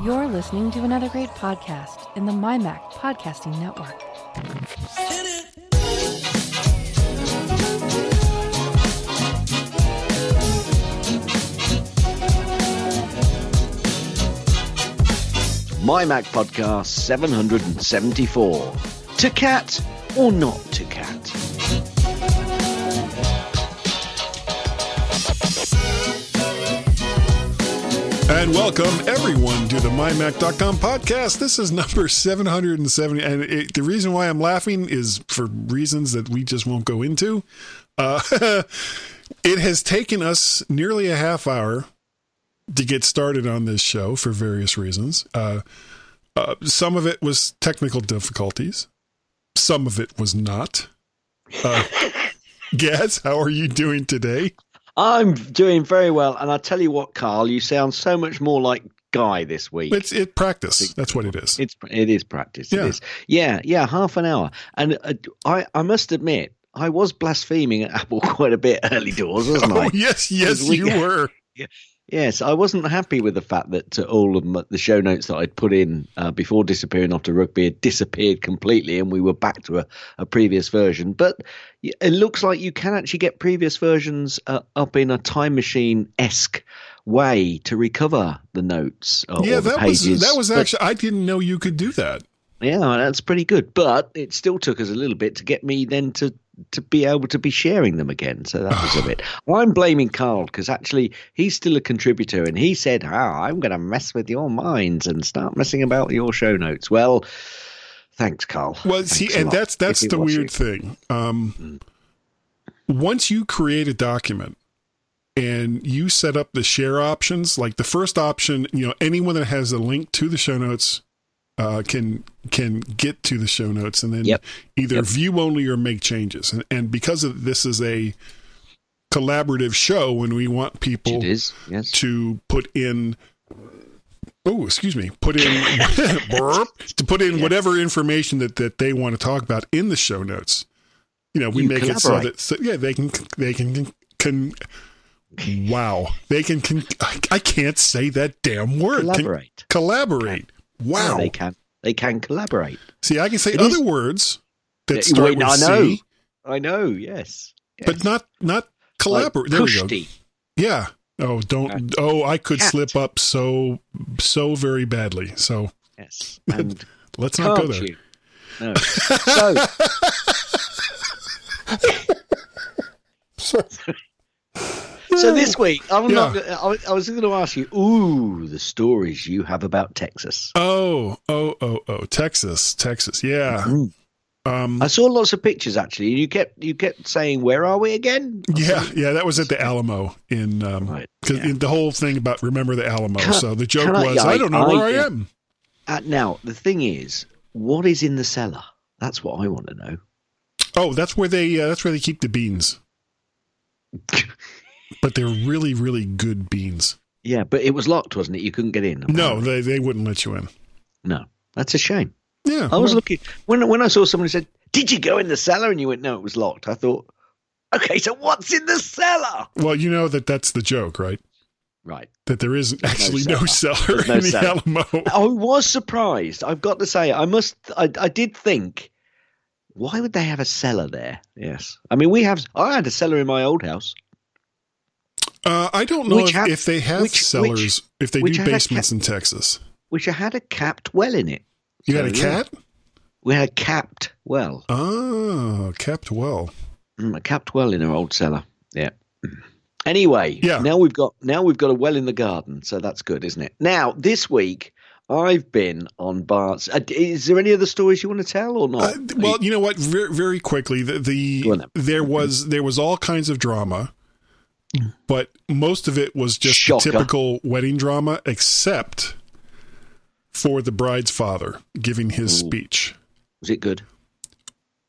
You're listening to another great podcast in the MyMac Podcasting Network. MyMac Podcast 774. To cat or not to cat? And welcome, everyone, to the MyMac.com podcast. This is number 770. And the reason why I'm laughing is for reasons that we just won't go into. It has taken us nearly a half hour to get started on this show for various reasons. Some of it was technical difficulties. Some of it was not. Gaz, how are you doing today? I'm doing very well, and I tell you what, Carl, you sound so much more like Guy this week. It's practice. That's what it is. It is practice. Yeah. It is. Yeah, half an hour. And I must admit, I was blaspheming at Apple quite a bit early doors, wasn't I? Yes, you were. Yes, I wasn't happy with the fact that all of the show notes that I'd put in before disappearing after rugby had disappeared completely, and we were back to a previous version. But it looks like you can actually get previous versions up in a Time Machine-esque way to recover the notes. That was actually, I didn't know you could do that. Yeah, that's pretty good. But it still took us a little bit to get me then to be able to be sharing them again. So that was a bit. I'm blaming Carl because actually he's still a contributor and he said, I'm going to mess with your minds and start messing about your show notes. Well, thanks, Carl. Well, thanks see, and that's the weird thing. Once you create a document and you set up the share options, like the first option, anyone that has a link to the show notes can get to the show notes and then either view only or make changes. And because of this is a collaborative show and we want people to put in whatever information that they want to talk about in the show notes. We make it so that I can't say that damn word. Collaborate. Wow. Yeah, they can collaborate. See, I can say other words that start with C. I know, yes. But not collaborate. Like there we go. Yeah. Oh, don't. Oh, I could slip up so very badly. So yes. And let's not go there. No. So. Sorry. So this week, I was going to ask you, the stories you have about Texas. Oh, Texas. Yeah. Mm-hmm. I saw lots of pictures actually. You kept saying, where are we again? That was at the Alamo in the whole thing about remember the Alamo. So the joke was, I don't know where I am. Now, the thing is, what is in the cellar? That's what I want to know. Oh, that's where they keep the beans. But they're really, really good beans. Yeah, but it was locked, wasn't it? You couldn't get in. No, they wouldn't let you in. No, that's a shame. Yeah. I was looking. When I saw someone who said, did you go in the cellar? And you went, no, it was locked. I thought, okay, so what's in the cellar? Well, you know that's the joke, right? Right. That there is actually no cellar in the Alamo. I was surprised. I've got to say, I did think, why would they have a cellar there? Yes. I mean, I had a cellar in my old house. I don't know if they have cellars, if they do basements in Texas. Which I had a capped well in it. You had a cat? We had a capped well. Oh, capped well. A capped well in our old cellar. Yeah. Anyway, now we've got a well in the garden, so that's good, isn't it? Now, this week, I've been on Bart's. Is there any other stories you want to tell or not? You know what? Very, very quickly, there was all kinds of drama. But most of it was just typical wedding drama, except for the bride's father giving his speech. Was it good?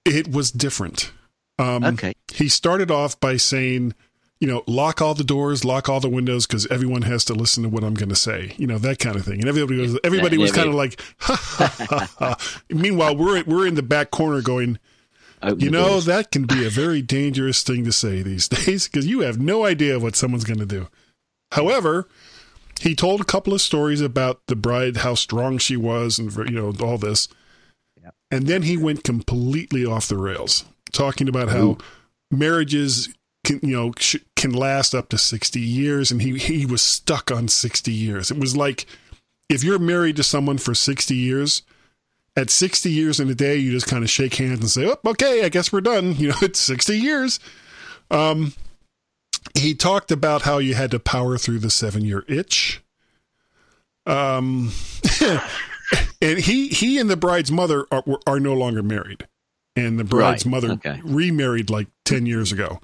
It was different. Okay. He started off by saying, lock all the doors, lock all the windows, because everyone has to listen to what I'm going to say. That kind of thing. And everybody was kind of like, ha, ha, ha, ha. Meanwhile, we're in the back corner going, that can be a very dangerous thing to say these days because you have no idea what someone's going to do. However, He told a couple of stories about the bride, how strong she was, and, you know, all this. Yep. And then he went completely off the rails, talking about how marriages can, you know, can last up to 60 years. And he was stuck on 60 years. It was like, if you're married to someone for 60 years, at 60 years in a day, you just kind of shake hands and say, oh, okay, I guess we're done. You know, it's 60 years. He talked about how you had to power through the 7-year itch. And he and the bride's mother are no longer married. And the bride's mother remarried like 10 years ago.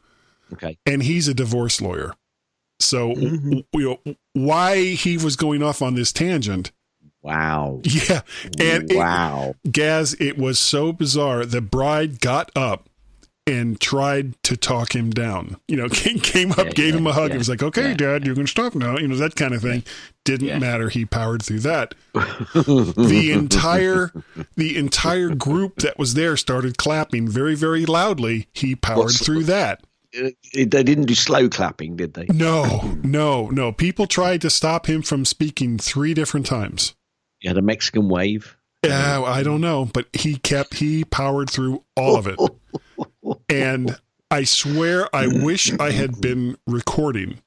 Okay. And he's a divorce lawyer. So you know, why he was going off on this tangent. Wow. Yeah. And Gaz, it was so bizarre. The bride got up and tried to talk him down. You know, came up, gave him a hug. It was like, okay, Dad, you're going to stop now. You know, that kind of thing. Didn't matter. He powered through that. The entire group that was there started clapping very, very loudly. He powered through that. They didn't do slow clapping, did they? No. People tried to stop him from speaking 3 different times. Yeah, the Mexican wave. Yeah, I don't know, but he powered through all of it. And I swear, I wish I had been recording,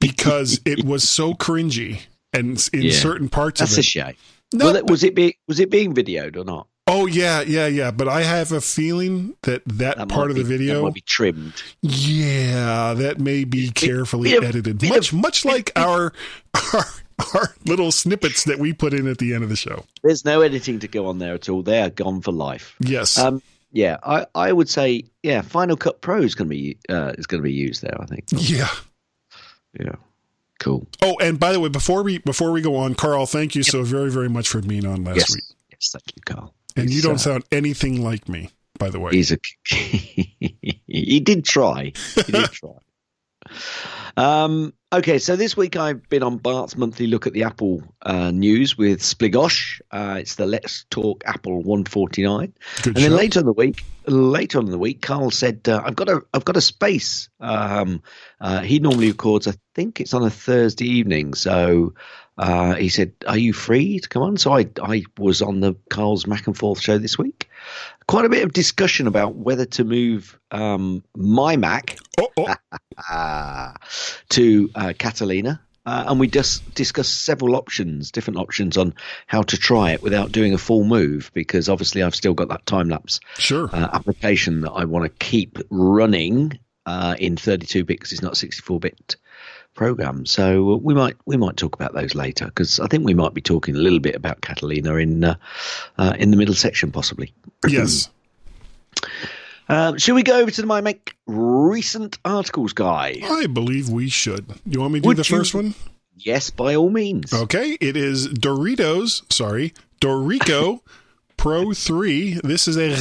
because it was so cringy, and in certain parts of it. That's a shame. No, well, was it being videoed or not? Oh, yeah. But I have a feeling that part of the video... That might be trimmed. Yeah, that may be carefully edited. Much like our little snippets that we put in at the end of the show. There's no editing to go on there at all. They are gone for life. Yes. Yeah, I would say, Final Cut Pro is going to be used there, I think. Yeah. Yeah. Cool. Oh, and by the way, before we go on, Carl, thank you so very, very much for being on last week. Yes, thank you, Carl. And you don't sound anything like me, by the way. He did try. He did try. Okay, so this week I've been on Bart's monthly look at the Apple news with Spligosh. It's the Let's Talk Apple 149. Then later on in the week, Carl said, "I've got a space." He normally records. I think it's on a Thursday evening, so. He said, are you free to come on? So I was on the Carl's Mac and Forth show this week. Quite a bit of discussion about whether to move my Mac to Catalina. And we just discussed several options, different options on how to try it without doing a full move, because obviously I've still got that time-lapse application that I want to keep running in 32-bit, because it's not 64-bit. Program, so we might talk about those later, because I think we might be talking a little bit about Catalina in the middle section, possibly. Yes. Should we go over to the MyMac recent articles guy? I believe we should. You want me to do first one? Yes, by all means. Okay, it is Dorico Pro 3. This is a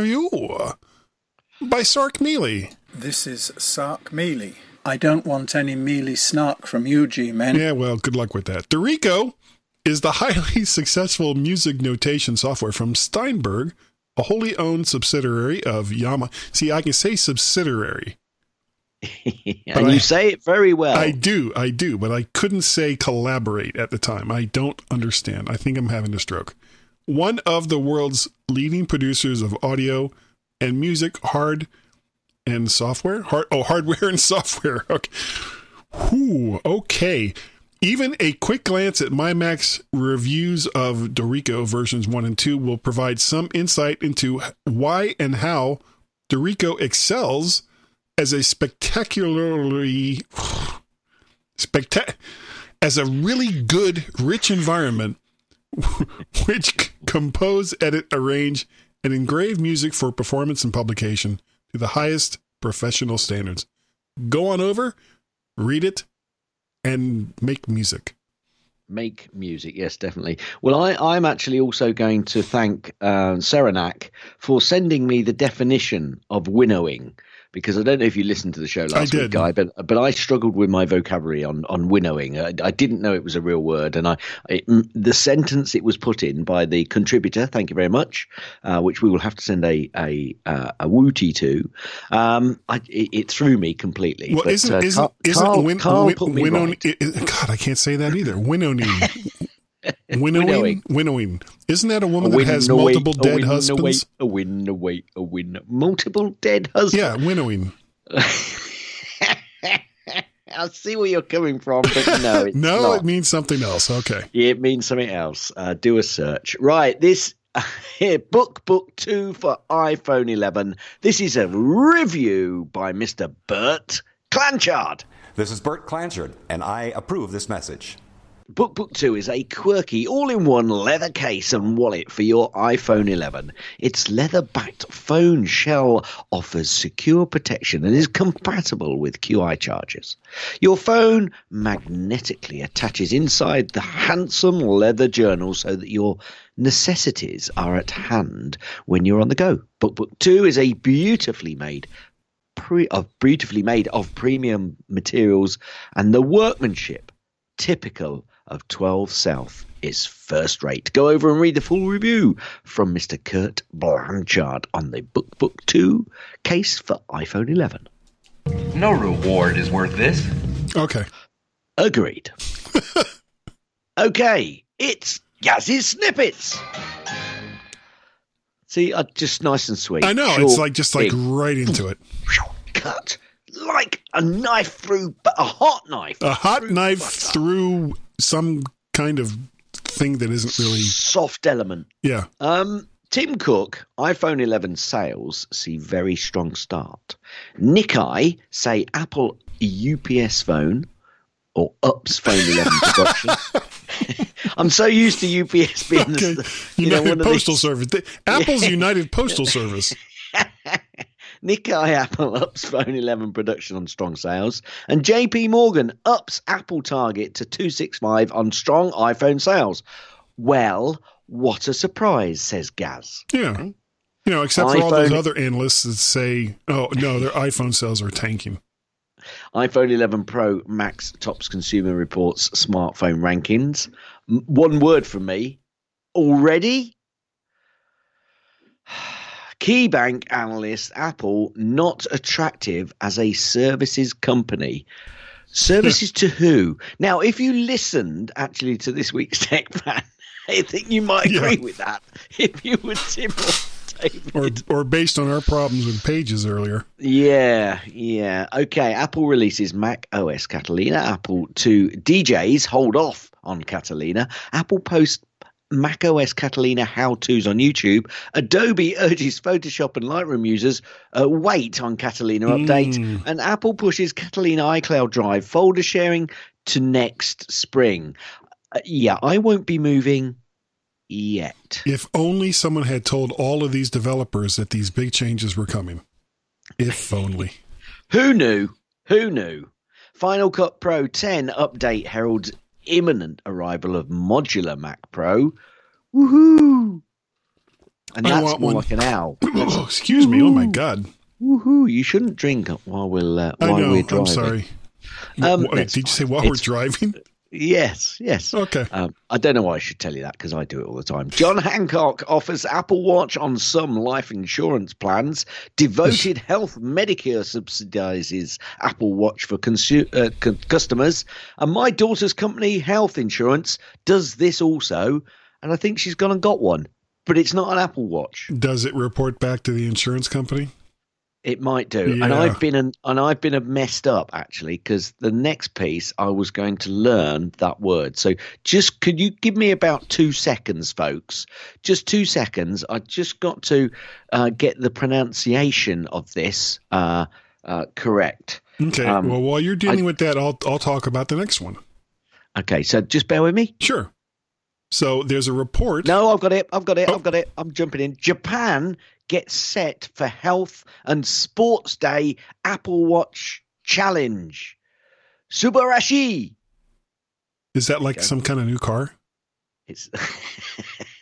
review by Sark Mealy. This is Sark Mealy. I don't want any mealy snark from you, G-Man. Yeah, well, good luck with that. Dorico is the highly successful music notation software from Steinberg, a wholly owned subsidiary of Yamaha. See, I can say subsidiary. And you say it very well. I do, but I couldn't say collaborate at the time. I don't understand. I think I'm having a stroke. One of the world's leading producers of audio and music, hardware and software. Okay. Okay. Even a quick glance at MyMac's reviews of Dorico versions 1 and 2 will provide some insight into why and how Dorico excels as a really good, rich environment, which compose, edit, arrange, and engrave music for performance and publication to the highest professional standards. Go on over, read it, and make music. Make music, yes, definitely. Well, I'm actually also going to thank Serenak for sending me the definition of winnowing, because I don't know if you listened to the show last week, Guy, but I struggled with my vocabulary on winnowing. I didn't know it was a real word, and the sentence it was put in by the contributor, thank you very much, which we will have to send a wooty to. It threw me completely. Well, but, isn't God, I can't say that either. Winnowing. Isn't that a woman that has multiple dead husbands? Multiple dead husbands. Yeah, winnowing. I see where you're coming from, but no, it's not. It means something else. Okay, it means something else. Do a search. Right, this here, Bookbook 2 for iPhone 11. This is a review by Mr. Bert Clanchard. This is Bert Clanchard, and I approve this message. Bookbook 2 is a quirky all-in-one leather case and wallet for your iPhone 11. Its leather-backed phone shell offers secure protection and is compatible with Qi chargers. Your phone magnetically attaches inside the handsome leather journal so that your necessities are at hand when you're on the go. Bookbook 2 is a beautifully made of premium materials, and the workmanship typical of 12 South is first rate. Go over and read the full review from Mr. Kurt Blanchard on the Bookbook 2 case for iPhone 11. No reward is worth this. Okay. Agreed. Okay, it's Yaz's Snippets. See, just nice and sweet. I know, it's like right into it. Cut. Like a knife through a hot knife. A hot knife through some kind of thing that isn't really soft element. Yeah. Tim Cook, iPhone 11 sales see very strong start. Nikkei say Apple UPS phone or UPS phone 11 production. I'm so used to UPS being United Postal Service. Apple's United Postal Service. Nikkei Apple ups Phone 11 production on strong sales, and JP Morgan ups Apple target to 265 on strong iPhone sales. Well, what a surprise, says Gaz. Yeah. Okay. Except for all those other analysts that say, oh, no, their iPhone sales are tanking. iPhone 11 Pro Max tops Consumer Reports smartphone rankings. One word from me. Already? KeyBank analyst, Apple not attractive as a services company. Services to who? Now, if you listened actually to this week's Tech Fan, I think you might agree with that. If you were Tim or David. Or based on our problems with pages earlier. Yeah. Okay, Apple releases macOS Catalina. Apple to DJs hold off on Catalina. Apple posts macOS Catalina how-tos on YouTube. Adobe urges Photoshop and Lightroom users wait on Catalina update, and Apple pushes Catalina iCloud Drive folder sharing to next spring. I won't be moving yet. If only someone had told all of these developers that these big changes were coming. If only. Who knew? Final Cut Pro 10 update heralds imminent arrival of modular Mac Pro. Woohoo! And that's more like an owl. Oh, excuse me. Oh my God. Woohoo! You shouldn't drink while we're driving. I'm sorry. Did you say while we're driving? Yes. Okay. I don't know why I should tell you that because I do it all the time. John Hancock offers Apple Watch on some life insurance plans. Devoted Health Medicare subsidizes Apple Watch for customers. And my daughter's company, Health Insurance, does this also. And I think she's gone and got one. But it's not an Apple Watch. Does it report back to the insurance company? It might do, yeah. And I've been messed up actually because the next piece I was going to learn that word. So just could you give me about 2 seconds, folks? Just 2 seconds. I just got to get the pronunciation of this correct. Okay. While you're dealing with that, I'll talk about the next one. Okay. So just bear with me. Sure. So there's a report. No, I've got it. Oh. I've got it. I'm jumping in. Japan gets set for Health and Sports Day Apple Watch Challenge. Subarashi. Is that like some kind of new car? It's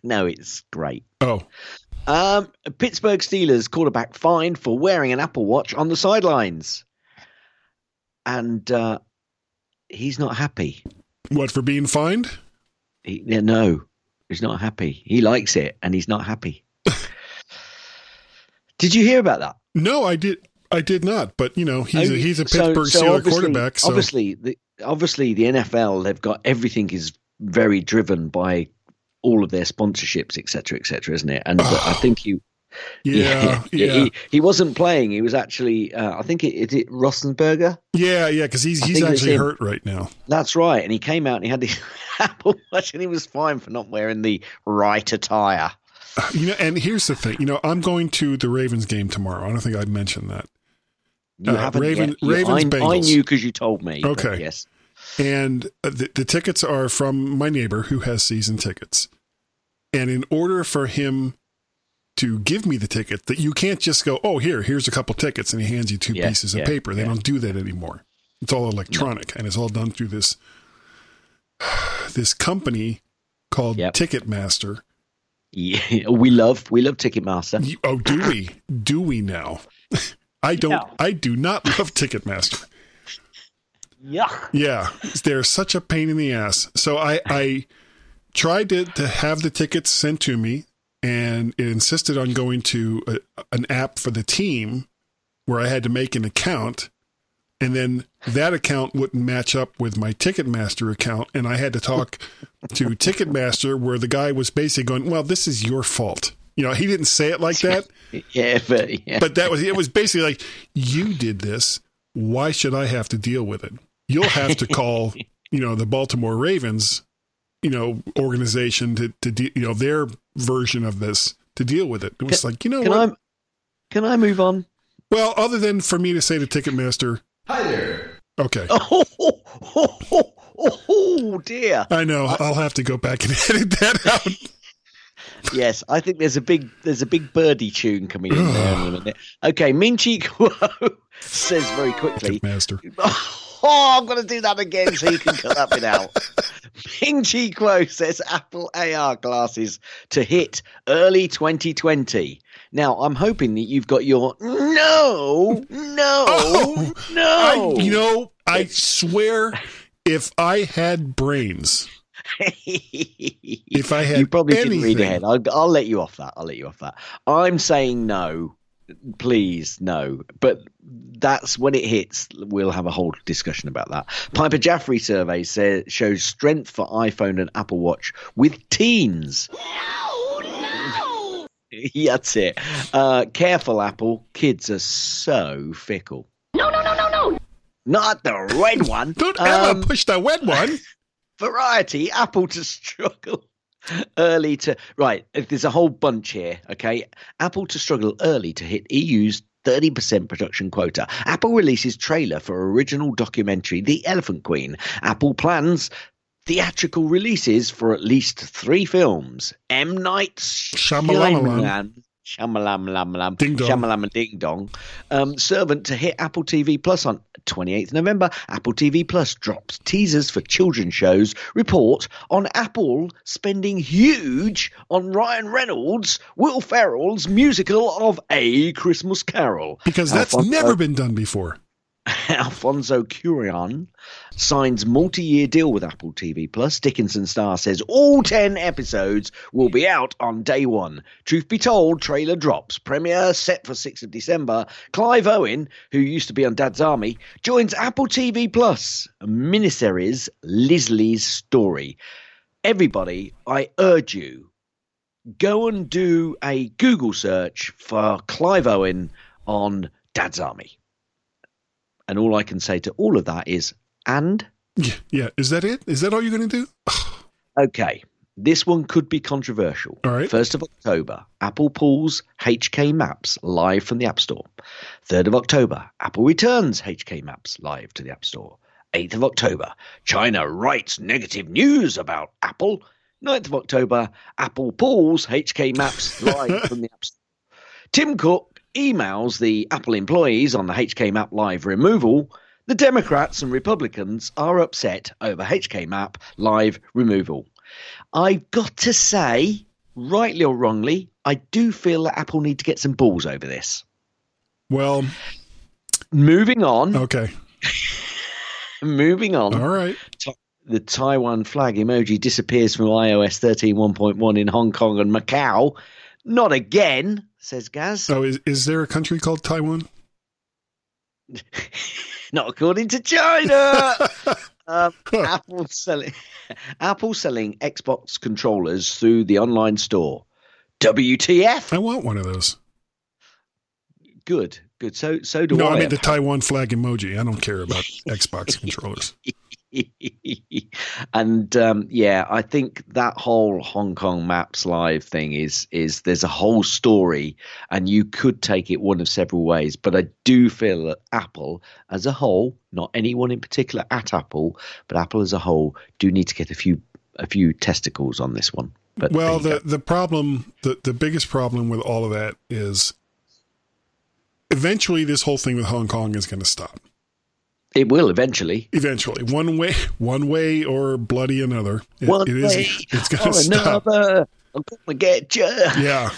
No, it's great. Oh. Pittsburgh Steelers quarterback fined for wearing an Apple Watch on the sidelines. And he's not happy. What, for being fined? No, he's not happy. He likes it, and he's not happy. Did you hear about that? No, I did not. But, you know, he's a Pittsburgh Steelers quarterback. So. Obviously, the NFL, they've got everything is very driven by all of their sponsorships, et cetera, isn't it? And I think you... Yeah. He wasn't playing. He was actually, I think is it Roethlisberger? Yeah, because he's actually hurt right now. That's right. And he came out and he had the Apple Watch and he was fine for not wearing the right attire. And here's the thing. I'm going to the Ravens game tomorrow. I don't think I mentioned that. You haven't yet. Ravens-Bengals. I knew because you told me. Okay. Yes. And the tickets are from my neighbor who has season tickets. And in order for him to give me the ticket, that you can't just go, here's a couple tickets, and he hands you two pieces of paper. They don't do that anymore. It's all electronic, and it's all done through this company called Ticketmaster. Yeah, we love Ticketmaster. Do we? Do we now? I don't. No. I do not love Ticketmaster. Yuck. Yeah, they're such a pain in the ass. So I tried to have the tickets sent to me. And it insisted on going to an app for the team where I had to make an account. And then that account wouldn't match up with my Ticketmaster account. And I had to talk to Ticketmaster where the guy was basically going, well, this is your fault. He didn't say it like that. But it was basically like, you did this. Why should I have to deal with it? You'll have to call, the Baltimore Ravens, organization to their version of this to deal with it. It was what? Can I move on? Well, other than for me to say to Ticketmaster, hi there. Okay. Oh dear. I know. I'll have to go back and edit that out. Yes, I think there's a big birdie tune coming in there in a minute. Okay, Min Chi Kuo says very quickly. Ticketmaster. I'm going to do that again so you can cut that bit out. Min Chi Kuo says Apple AR glasses to hit early 2020. Now, I'm hoping that you've got your no. I swear if I had brains, you probably didn't read ahead. I'll let you off that. I'm saying no. Please, no. But that's when it hits. We'll have a whole discussion about that. Piper Jaffrey survey shows strength for iPhone and Apple Watch with teens. No! That's it. Careful, Apple. Kids are so fickle. No. Not the red one. Don't ever push the red one. Variety, Apple to struggle. There's a whole bunch here. Okay, Apple to struggle early to hit EU's 30% production quota. Apple releases trailer for original documentary The Elephant Queen. Apple plans theatrical releases for at least 3 films. M. Night Shyamalan. Shyamalan Ding Dong. Servant to hit Apple TV Plus on 28th November. Apple TV Plus drops teasers for children's shows. Report on Apple spending huge on Ryan Reynolds, Will Ferrell's musical of A Christmas Carol. Because that's never been done before. Alfonso Cuarón signs multi-year deal with Apple TV Plus. Dickinson Star says all 10 episodes will be out on day one. Truth be told, trailer drops. Premiere set for 6th of December. Clive Owen, who used to be on Dad's Army, joins Apple TV Plus. Miniseries Leslie's Story. Everybody, I urge you, go and do a Google search for Clive Owen on Dad's Army. And all I can say to all of that is, is that it? Is that all you're going to do? Okay. This one could be controversial. All right. 1st of October, Apple pulls HK Maps live from the App Store. 3rd of October, Apple returns HK Maps live to the App Store. 8th of October, China writes negative news about Apple. 9th of October, Apple pulls HK Maps live from the App Store. Tim Cook emails the Apple employees on the HK Map Live removal. The Democrats and Republicans are upset over HK Map Live removal. I've got to say, rightly or wrongly, I do feel that Apple need to get some balls over this. Well, moving on. Okay. Moving on. All right. The Taiwan flag emoji disappears from iOS 13 1.1 in Hong Kong and Macau. Not again, says Gaz. Oh, is there a country called Taiwan? Not according to China. Apple selling Xbox controllers through the online store. WTF? I want one of those. Good. So do I. No, I mean the Taiwan flag emoji. I don't care about Xbox controllers. And I think that whole Hong Kong Maps Live thing is there's a whole story, and you could take it one of several ways. But I do feel that Apple as a whole, not anyone in particular at Apple, but Apple as a whole, do need to get a few testicles on this one. But well, the problem, the biggest problem with all of that is eventually this whole thing with Hong Kong is going to stop. It will eventually. One way or bloody another. It's going to stop. I'm going to get you. Yeah.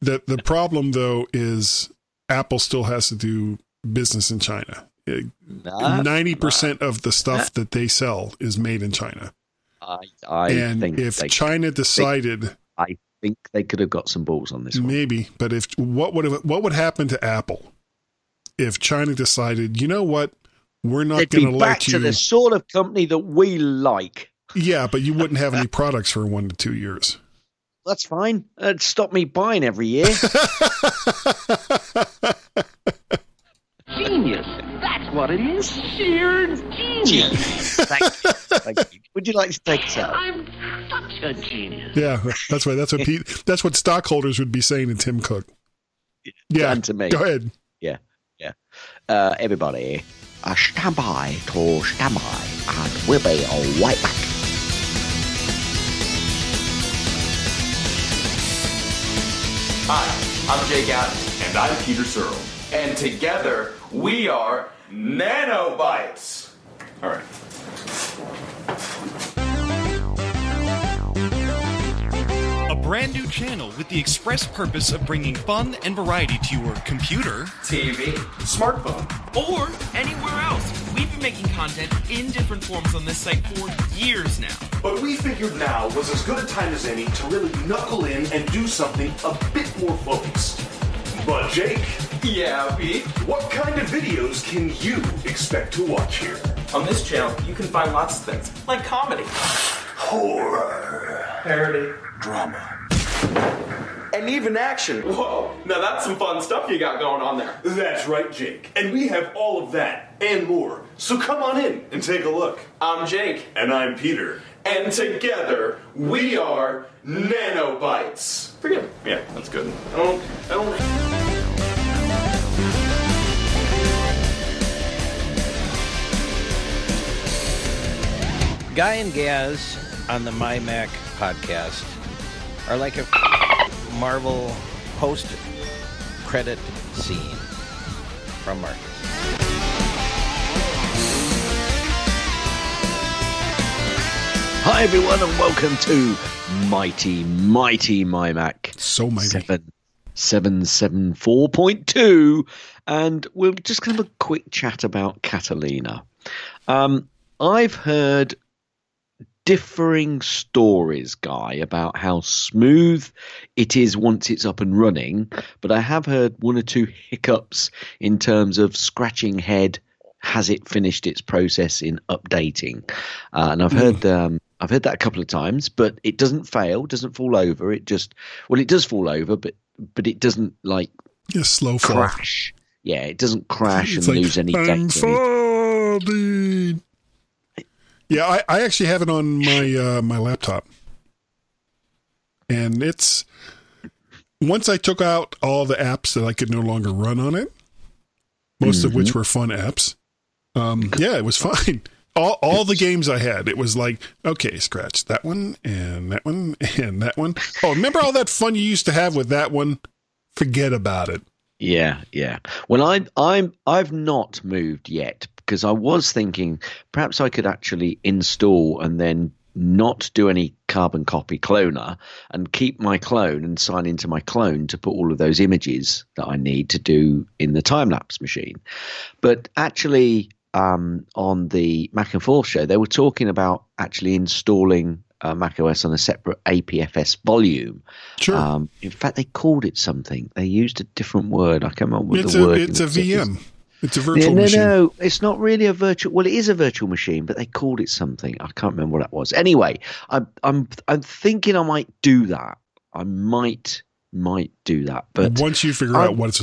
The problem, though, is Apple still has to do business in China. 90% of the stuff that they sell is made in China. I think they could have got some balls on this one. Maybe, but what would happen to Apple if China decided, you know what? We're not going to let you. Back to the sort of company that we like. Yeah, but you wouldn't have any products for 1 to 2 years. That's fine. It'd stop me buying every year. Genius. That's what it is. Sheer genius. Thank you. Would you like to take us out? I'm such a genius. Yeah, that's right. That's what stockholders would be saying to Tim Cook. Yeah, to me. Go ahead. Yeah. Everybody. Stand by, and we'll be right back. Hi, I'm Jake Adams. And I'm Peter Searle. And together, we are Nanobites. All right. A brand new channel with the express purpose of bringing fun and variety to your computer, TV, smartphone, or anywhere else. We've been making content in different forms on this site for years now. But we figured now was as good a time as any to really knuckle in and do something a bit more focused. But Jake, yeah, Pete, what kind of videos can you expect to watch here? On this channel, you can find lots of things, like comedy, horror, parody, drama, and even action. Whoa, now that's some fun stuff you got going on there. That's right, Jake. And we have all of that and more. So come on in and take a look. I'm Jake. And I'm Peter. And together, we are Nanobites. Pretty good. Yeah, that's good. I don't... Guy and Gaz on the MyMac podcast are like a Marvel post-credit scene from Marcus. Hi, everyone, and welcome to Mighty MyMac. So mighty. 774.2, and we'll just have a quick chat about Catalina. I've heard differing stories, Guy, about how smooth it is once it's up and running, but I have heard one or two hiccups in terms of scratching head. Has it finished its process in updating? And I've heard that a couple of times, but it doesn't fail, doesn't fall over. It just, well, it does fall over, but it doesn't like slow crash. Fall. Yeah, it doesn't crash it's and like, lose any data. Yeah, I actually have it on my my laptop, and it's once I took out all the apps that I could no longer run on it, most of which were fun apps. It was fine. All the games I had, it was like, okay, scratch that one and that one and that one. Oh, remember all that fun you used to have with that one? Forget about it. Yeah. Well, I've not moved yet. Because I was thinking perhaps I could actually install and then not do any carbon copy cloner and keep my clone and sign into my clone to put all of those images that I need to do in the time-lapse machine. But actually, on the Mac and Forth show, they were talking about actually installing macOS on a separate APFS volume. Sure. In fact, they called it something. They used a different word. I can't remember what the word is. It's a VM. It's a virtual machine. No, it's not really a virtual. Well, it is a virtual machine, but they called it something. I can't remember what that was. Anyway, I'm thinking I might do that. I might do that. But once you figure out what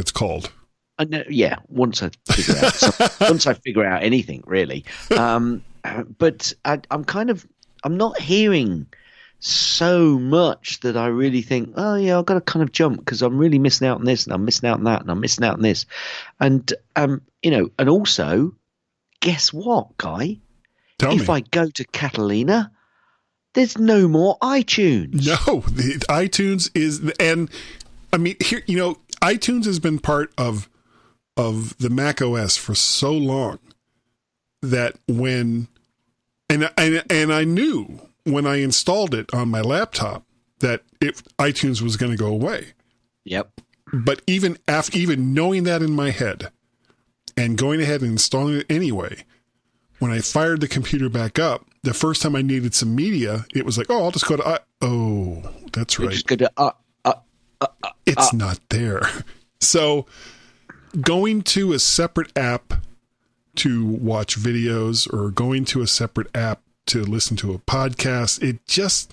it's called. I know, yeah, once I figure out once I figure out anything really. But I'm not hearing so much that I really think, oh yeah, I've got to kind of jump because I'm really missing out on this and I'm missing out on that and I'm missing out on this. And, and also, guess what, Guy? Tell me. I go to Catalina, there's no more iTunes. No, iTunes is, and I mean, here, iTunes has been part of the Mac OS for so long that and I knew when I installed it on my laptop that iTunes was going to go away. Yep. But even knowing that in my head and going ahead and installing it anyway, when I fired the computer back up, the first time I needed some media, it was like, oh, I'll just go to that's right. Just go to it's not there. So going to a separate app to watch videos or going to a separate app to listen to a podcast, it just,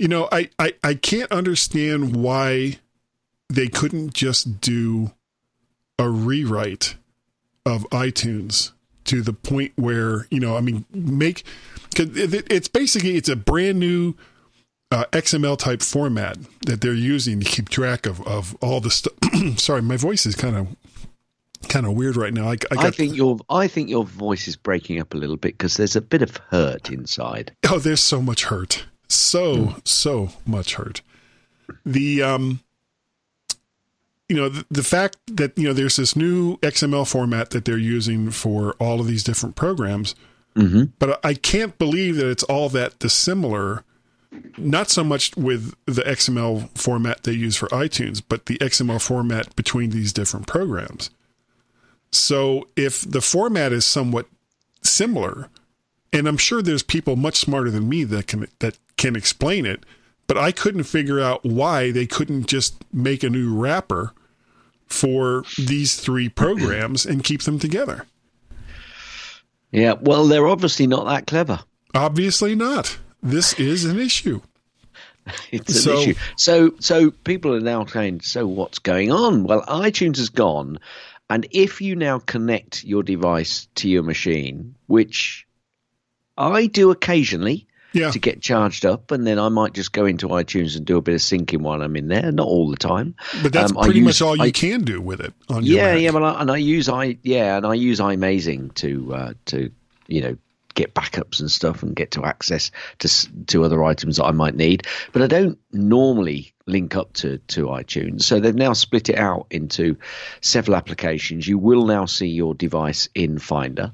I can't understand why they couldn't just do a rewrite of iTunes to the point where, it's a brand new XML type format that they're using to keep track of all the stuff. Sorry, my voice is kind of weird right now. I think your voice is breaking up a little bit because there's a bit of hurt inside. Oh, there's so much hurt. So much hurt. The the fact that there's this new XML format that they're using for all of these different programs. Mm-hmm. But I can't believe that it's all that dissimilar. Not so much with the XML format they use for iTunes, but the XML format between these different programs. So if the format is somewhat similar, and I'm sure there's people much smarter than me that can explain it, but I couldn't figure out why they couldn't just make a new wrapper for these three programs and keep them together. Yeah, well, they're obviously not that clever. Obviously not. This is an issue. It's an issue. So people are now saying, so what's going on? Well, iTunes is gone. And if you now connect your device to your machine, which I do occasionally to get charged up, and then I might just go into iTunes and do a bit of syncing while I'm in there, not all the time. But that's pretty much all you can do with it on your Mac. Yeah, well, I use iMazing to get backups and stuff and get to access to other items that I might need. But I don't normally link up to iTunes. So they've now split it out into several applications. You will now see your device in Finder.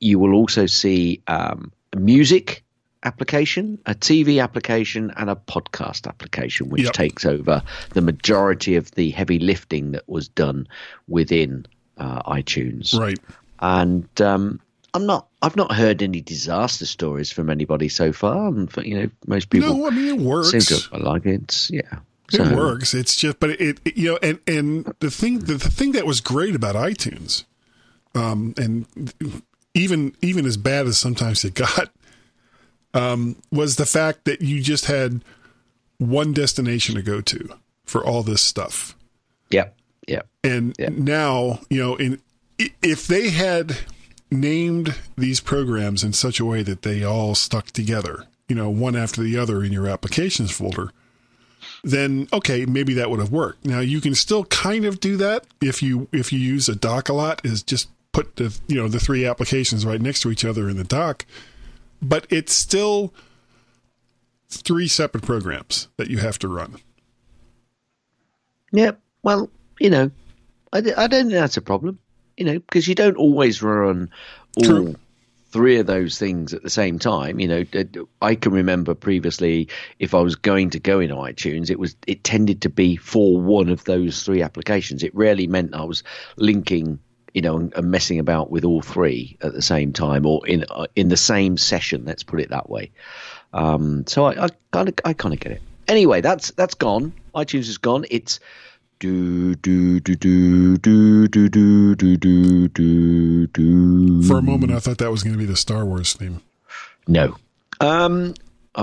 You will also see a music application, a TV application, and a podcast application, which takes over the majority of the heavy lifting that was done within iTunes. Right. And I've not heard any disaster stories from anybody so far, and most people. No, I mean it works. It works. It's just, but and the thing that was great about iTunes, and even as bad as sometimes it got, was the fact that you just had one destination to go to for all this stuff. Yeah. And now if they had named these programs in such a way that they all stuck together, one after the other in your applications folder, then okay, maybe that would have worked. Now you can still kind of do that if you use a dock a lot, is just put the three applications right next to each other in the dock, but it's still three separate programs that you have to run. Yeah, well, I don't think that's a problem. Because you don't always run all three of those things at the same time. You know, I can remember previously, if I was going to go in iTunes, it tended to be for one of those three applications. It rarely meant I was linking, you know, and messing about with all three at the same time, or in the same session. Let's put it that way. So I kind of get it. Anyway, that's gone. iTunes is gone. It's For a moment, I thought that was going to be the Star Wars theme. No. I'm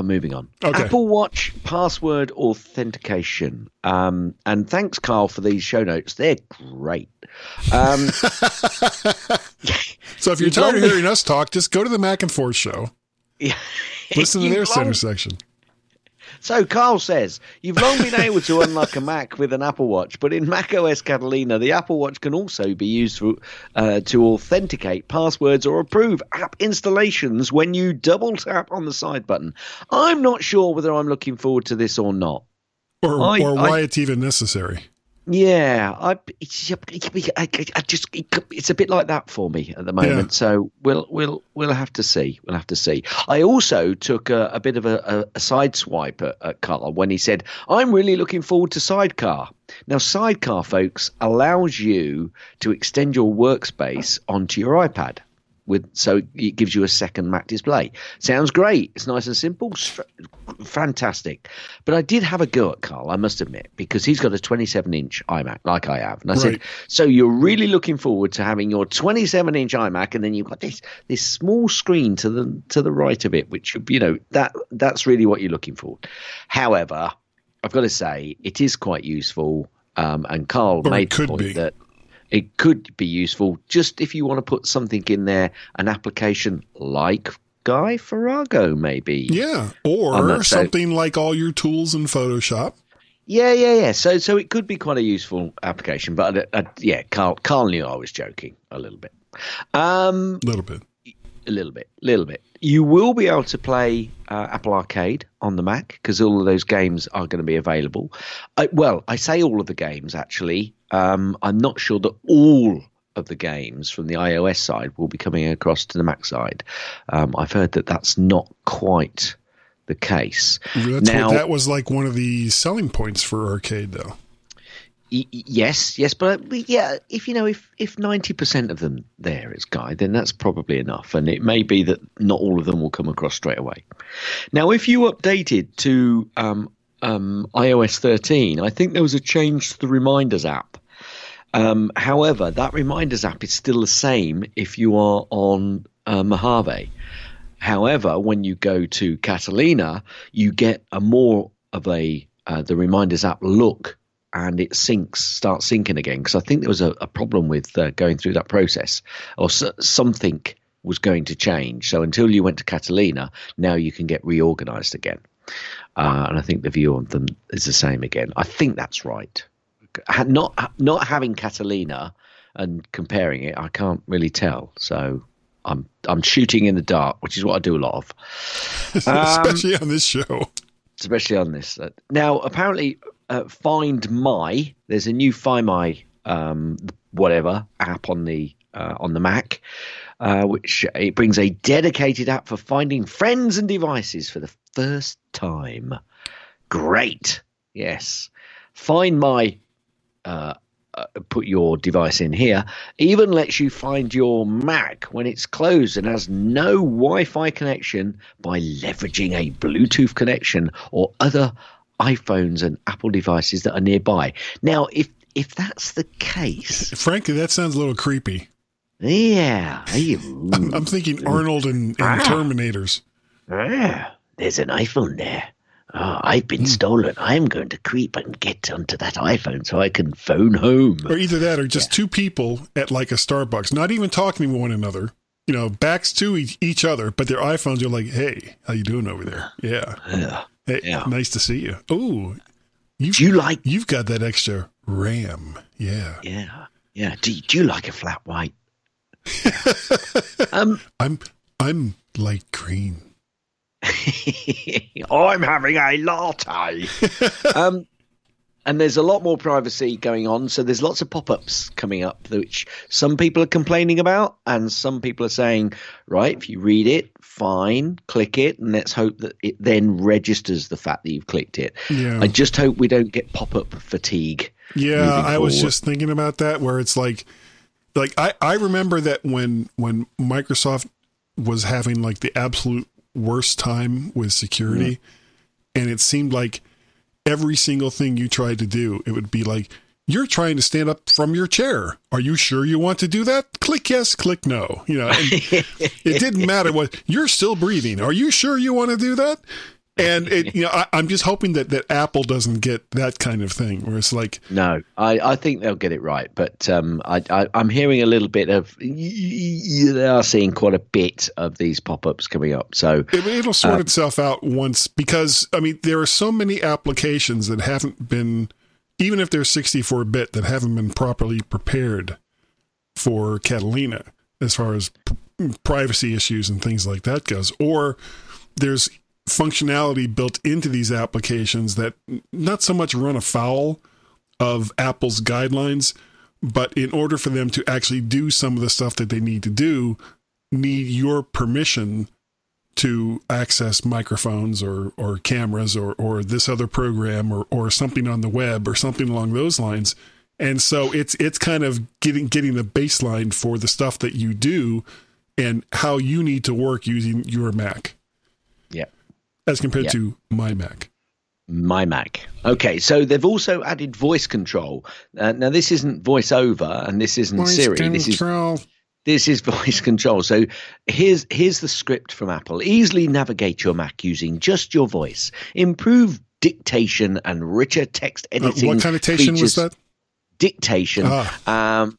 moving on. Okay. Apple Watch password authentication. And thanks, Carl, for these show notes. They're great. So if you're tired of hearing us talk, just go to the Mac and Forth show. Yeah. Listen to their center section. So Carl says, you've long been able to unlock a Mac with an Apple Watch, but in macOS Catalina, the Apple Watch can also be used to authenticate passwords or approve app installations when you double tap on the side button. I'm not sure whether I'm looking forward to this or not. Or why it's even necessary. Yeah, it's a bit like that for me at the moment. Yeah. So we'll have to see. We'll have to see. I also took a bit of a side swipe at Carl when he said, "I'm really looking forward to Sidecar." Now, Sidecar, folks, allows you to extend your workspace onto your iPad, so it gives you a second Mac display. Sounds great. It's nice and simple. Fantastic. But I did have a go at Carl, I must admit, because he's got a 27-inch iMac like I have. And I said, so you're really looking forward to having your 27-inch iMac, and then you've got this small screen to the right of it, which, you know, that's really what you're looking for. However, I've got to say, it is quite useful. And Carl made the point that it could be useful just if you want to put something in there, an application like Guy Farago, maybe. Yeah, or something like all your tools in Photoshop. Yeah. So it could be quite a useful application. But Carl knew I was joking a little bit. A little bit. You will be able to play Apple Arcade on the Mac because all of those games are going to be available. I say all of the games, actually. I'm not sure that all of the games from the iOS side will be coming across to the Mac side. I've heard that that's not quite the case. That was like one of the selling points for Arcade, though. Yes, but yeah, if 90% of them there is Guy, then that's probably enough, and it may be that not all of them will come across straight away. Now, if you updated to iOS 13, I think there was a change to the Reminders app. However, that Reminders app is still the same if you are on Mojave. However, when you go to Catalina, you get the Reminders app look. And it starts syncing again, because I think there was a problem with going through that process, or something was going to change. So until you went to Catalina, now you can get reorganized again. And I think the view on them is the same again. I think that's right. Not having Catalina and comparing it, I can't really tell. So I'm shooting in the dark, which is what I do a lot of. Especially on this show. Especially on this. Now, apparently... Find My, there's a new Find My whatever app on the Mac, which it brings a dedicated app for finding friends and devices for the first time. Great. Yes. Find My, put your device in here, even lets you find your Mac when it's closed and has no Wi-Fi connection by leveraging a Bluetooth connection or other iPhones and Apple devices that are nearby. Now, if that's the case... Frankly, that sounds a little creepy. Yeah. I'm thinking Arnold and Terminators. There's an iPhone there. Oh, I've been stolen. I'm going to creep and get onto that iPhone so I can phone home. Or either that or just two people at like a Starbucks, not even talking to one another. You know, backs to each other, but their iPhones are like, hey, how you doing over there? Yeah. Yeah. Hey, yeah. Nice to see you. Oh, you've got that extra RAM. Yeah. Yeah. Yeah. Do you like a flat white? I'm light green. I'm having a latte. And there's a lot more privacy going on. So there's lots of pop-ups coming up, which some people are complaining about. And some people are saying, right, if you read it, fine, click it. And let's hope that it then registers the fact that you've clicked it. Yeah. I just hope we don't get pop-up fatigue. Yeah, I was just thinking about that, where it's like I remember that when Microsoft was having like the absolute worst time with security, yeah. and it seemed like every single thing you tried to do, it would be like, you're trying to stand up from your chair. Are you sure you want to do that? Click yes, click no. You know, and it didn't matter what. You're still breathing. Are you sure you want to do that? And it, you know, I'm just hoping that Apple doesn't get that kind of thing where it's like, no, I think they'll get it right. But I'm hearing a little bit of, they are seeing quite a bit of these pop-ups coming up. So it'll sort itself out once, because I mean, there are so many applications that haven't been, even if they're 64-bit, that haven't been properly prepared for Catalina as far as privacy issues and things like that goes. Or there's functionality built into these applications that not so much run afoul of Apple's guidelines, but in order for them to actually do some of the stuff that they need to do, need your permission to access microphones or cameras or this other program or something on the web or something along those lines. And so it's kind of getting the baseline for the stuff that you do and how you need to work using your Mac. Yeah. As compared yeah. to MyMac. MyMac. Okay, so they've also added voice control. Now, this isn't VoiceOver, and this isn't voice Siri. This is voice control. So here's the script from Apple. Easily navigate your Mac using just your voice. Improve dictation and richer text editing. What kind of dictation was that? Dictation and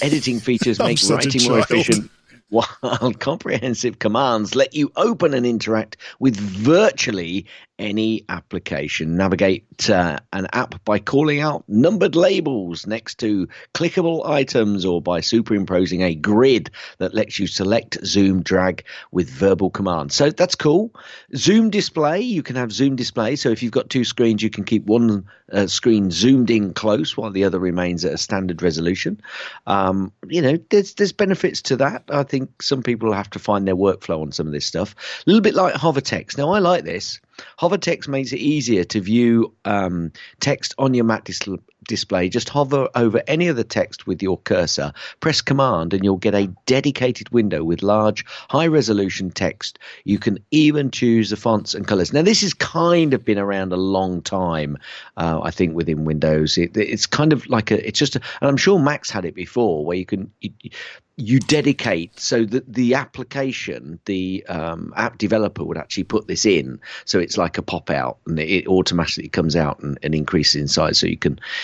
editing features make writing more efficient. While comprehensive commands let you open and interact with virtually any application. Navigate an app by calling out numbered labels next to clickable items or by superimposing a grid that lets you select, zoom, drag with verbal commands. So that's cool. Zoom display. You can have zoom display. So if you've got two screens, you can keep one screen zoomed in close while the other remains at a standard resolution. You know, there's benefits to that. I think some people have to find their workflow on some of this stuff. A little bit like hovertext. Now, I like this. Hovertext makes it easier to view text on your Mac display. Just hover over any of the text with your cursor. Press Command and you'll get a dedicated window with large, high-resolution text. You can even choose the fonts and colors. Now, this has kind of been around a long time, I think, within Windows. It's kind of like a – it's just – and I'm sure Mac's had it before where you can you dedicate so that the application, the app developer would actually put this in. So it's like a pop out and it automatically comes out and increases in size. So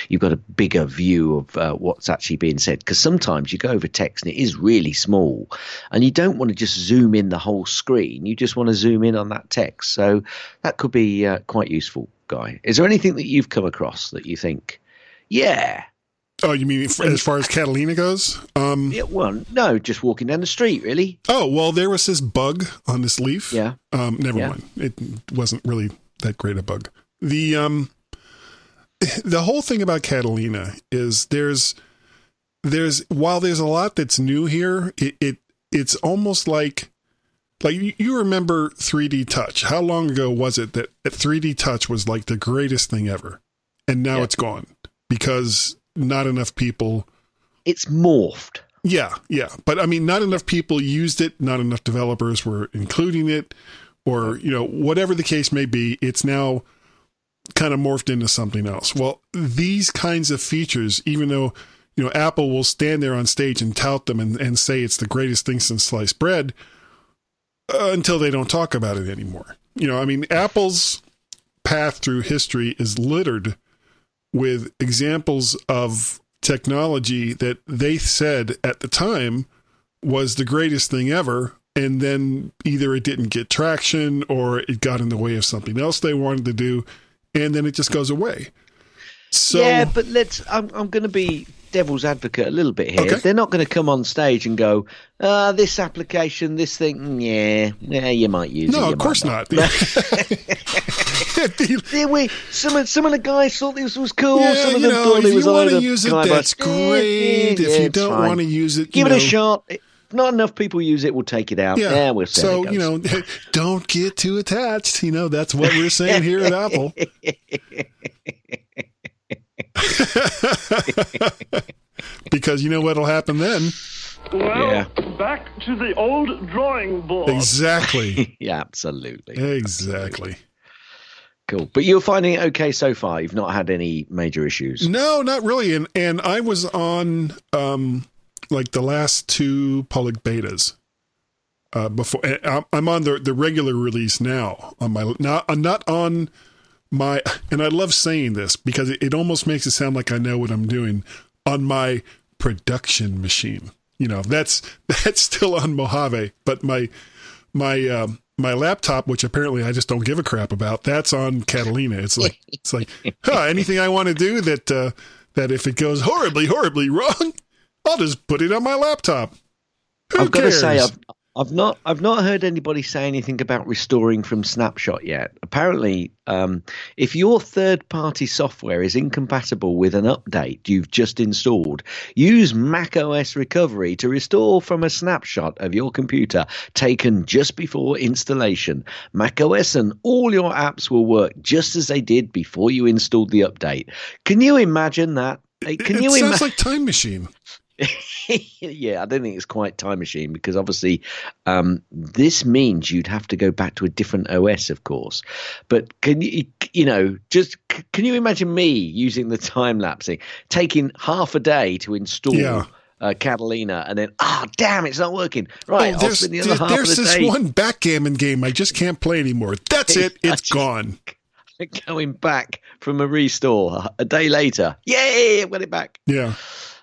you've got a bigger view of what's actually being said. Because sometimes you go over text and it is really small and you don't want to just zoom in the whole screen. You just want to zoom in on that text. So that could be quite useful, Guy. Is there anything that you've come across that you think, yeah, oh, you mean as far as Catalina goes? Yeah, well, no, just walking down the street, really. Oh, well, there was this bug on this leaf. Yeah. Never mind. It wasn't really that great a bug. The whole thing about Catalina is there's while there's a lot that's new here, it's almost like you remember 3D Touch. How long ago was it that 3D Touch was like the greatest thing ever? And now it's gone because not enough people. It's morphed. Yeah. But I mean, not enough people used it. Not enough developers were including it, or, you know, whatever the case may be, it's now kind of morphed into something else. Well, these kinds of features, even though, you know, Apple will stand there on stage and tout them and say it's the greatest thing since sliced bread until they don't talk about it anymore. You know, I mean, Apple's path through history is littered with examples of technology that they said at the time was the greatest thing ever. And then either it didn't get traction or it got in the way of something else they wanted to do. And then it just goes away. So, yeah, but I'm going to be devil's advocate a little bit here. Okay. They're not going to come on stage and go, this application, this thing, yeah, you might use it. No, of course not. Some of the guys thought this was cool. Yeah, some of them thought it was a load of... If you want to use it, that's great. If you don't want to use it... Give it a shot. Not enough people use it, we'll take it out. Yeah, we'll see. So, don't get too attached. That's what we're saying here at Apple. Because you know what'll happen then. Back to the old drawing board. Exactly. Yeah, absolutely. Cool. But you're finding it okay so far? You've not had any major issues? No, not really. And I was on the last two public betas before. I'm on the regular release now. I'm not on my, and I love saying this because it almost makes it sound like I know what I'm doing, on my production machine. That's still on Mojave, but my laptop, which apparently I just don't give a crap about, that's on Catalina. It's like anything I want to do that if it goes horribly wrong, I'll just put it on my laptop. Who cares? I've got to say, I've not heard anybody say anything about restoring from snapshot yet. Apparently, if your third-party software is incompatible with an update you've just installed, use macOS Recovery to restore from a snapshot of your computer taken just before installation. macOS and all your apps will work just as they did before you installed the update. Can you imagine that? It sounds like Time Machine. Yeah, I don't think it's quite Time Machine, because obviously this means you'd have to go back to a different OS, of course. But can you imagine me using the time lapsing, taking half a day to install Catalina, and then damn, it's not working. Right, I'll spend the other half of the day. There's this one backgammon game I just can't play anymore. That's it. It's gone. Going back from a restore a day later. Yay, I've got it back. Yeah.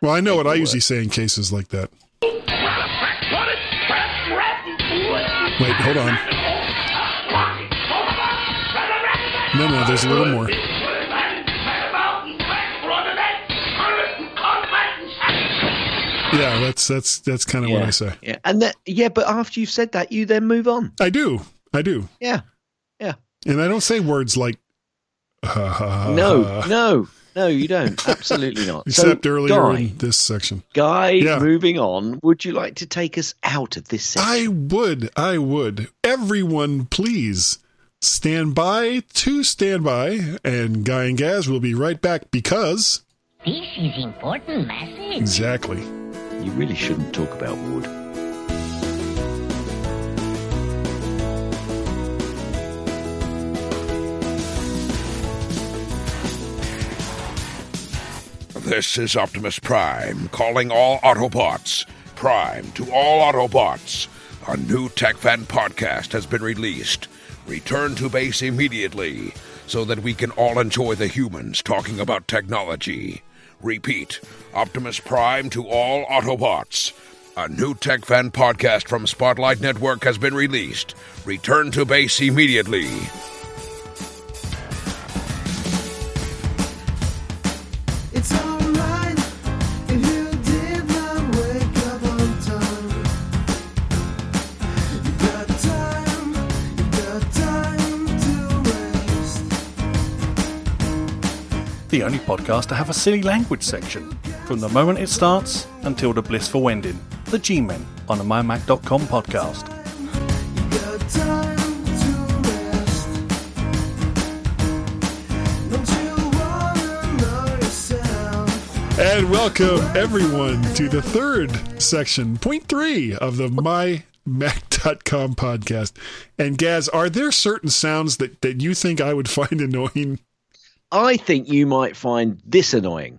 Well, I know what I usually say in cases like that. Wait, hold on. No, there's a little more. Yeah, that's kind of what I say. Yeah, and but after you've said that, you then move on. I do. Yeah, yeah. And I don't say words like. No, you don't. Absolutely not. Except earlier in this section. Guy, moving on. Would you like to take us out of this section? I would. Everyone, please stand by. And Guy and Gaz will be right back, because... this is important message. Exactly. You really shouldn't talk about wood. This is Optimus Prime calling all Autobots. Prime to all Autobots. A new TechFan podcast has been released. Return to base immediately so that we can all enjoy the humans talking about technology. Repeat, Optimus Prime to all Autobots. A new TechFan podcast from Spotlight Network has been released. Return to base immediately. The only podcast to have a silly language section from the moment it starts until the blissful ending. The G-Men on the MyMac.com podcast. And welcome everyone to the third section, point 3 of the MyMac.com podcast. And Gaz, are there certain sounds that you think I would find annoying? I think you might find this annoying.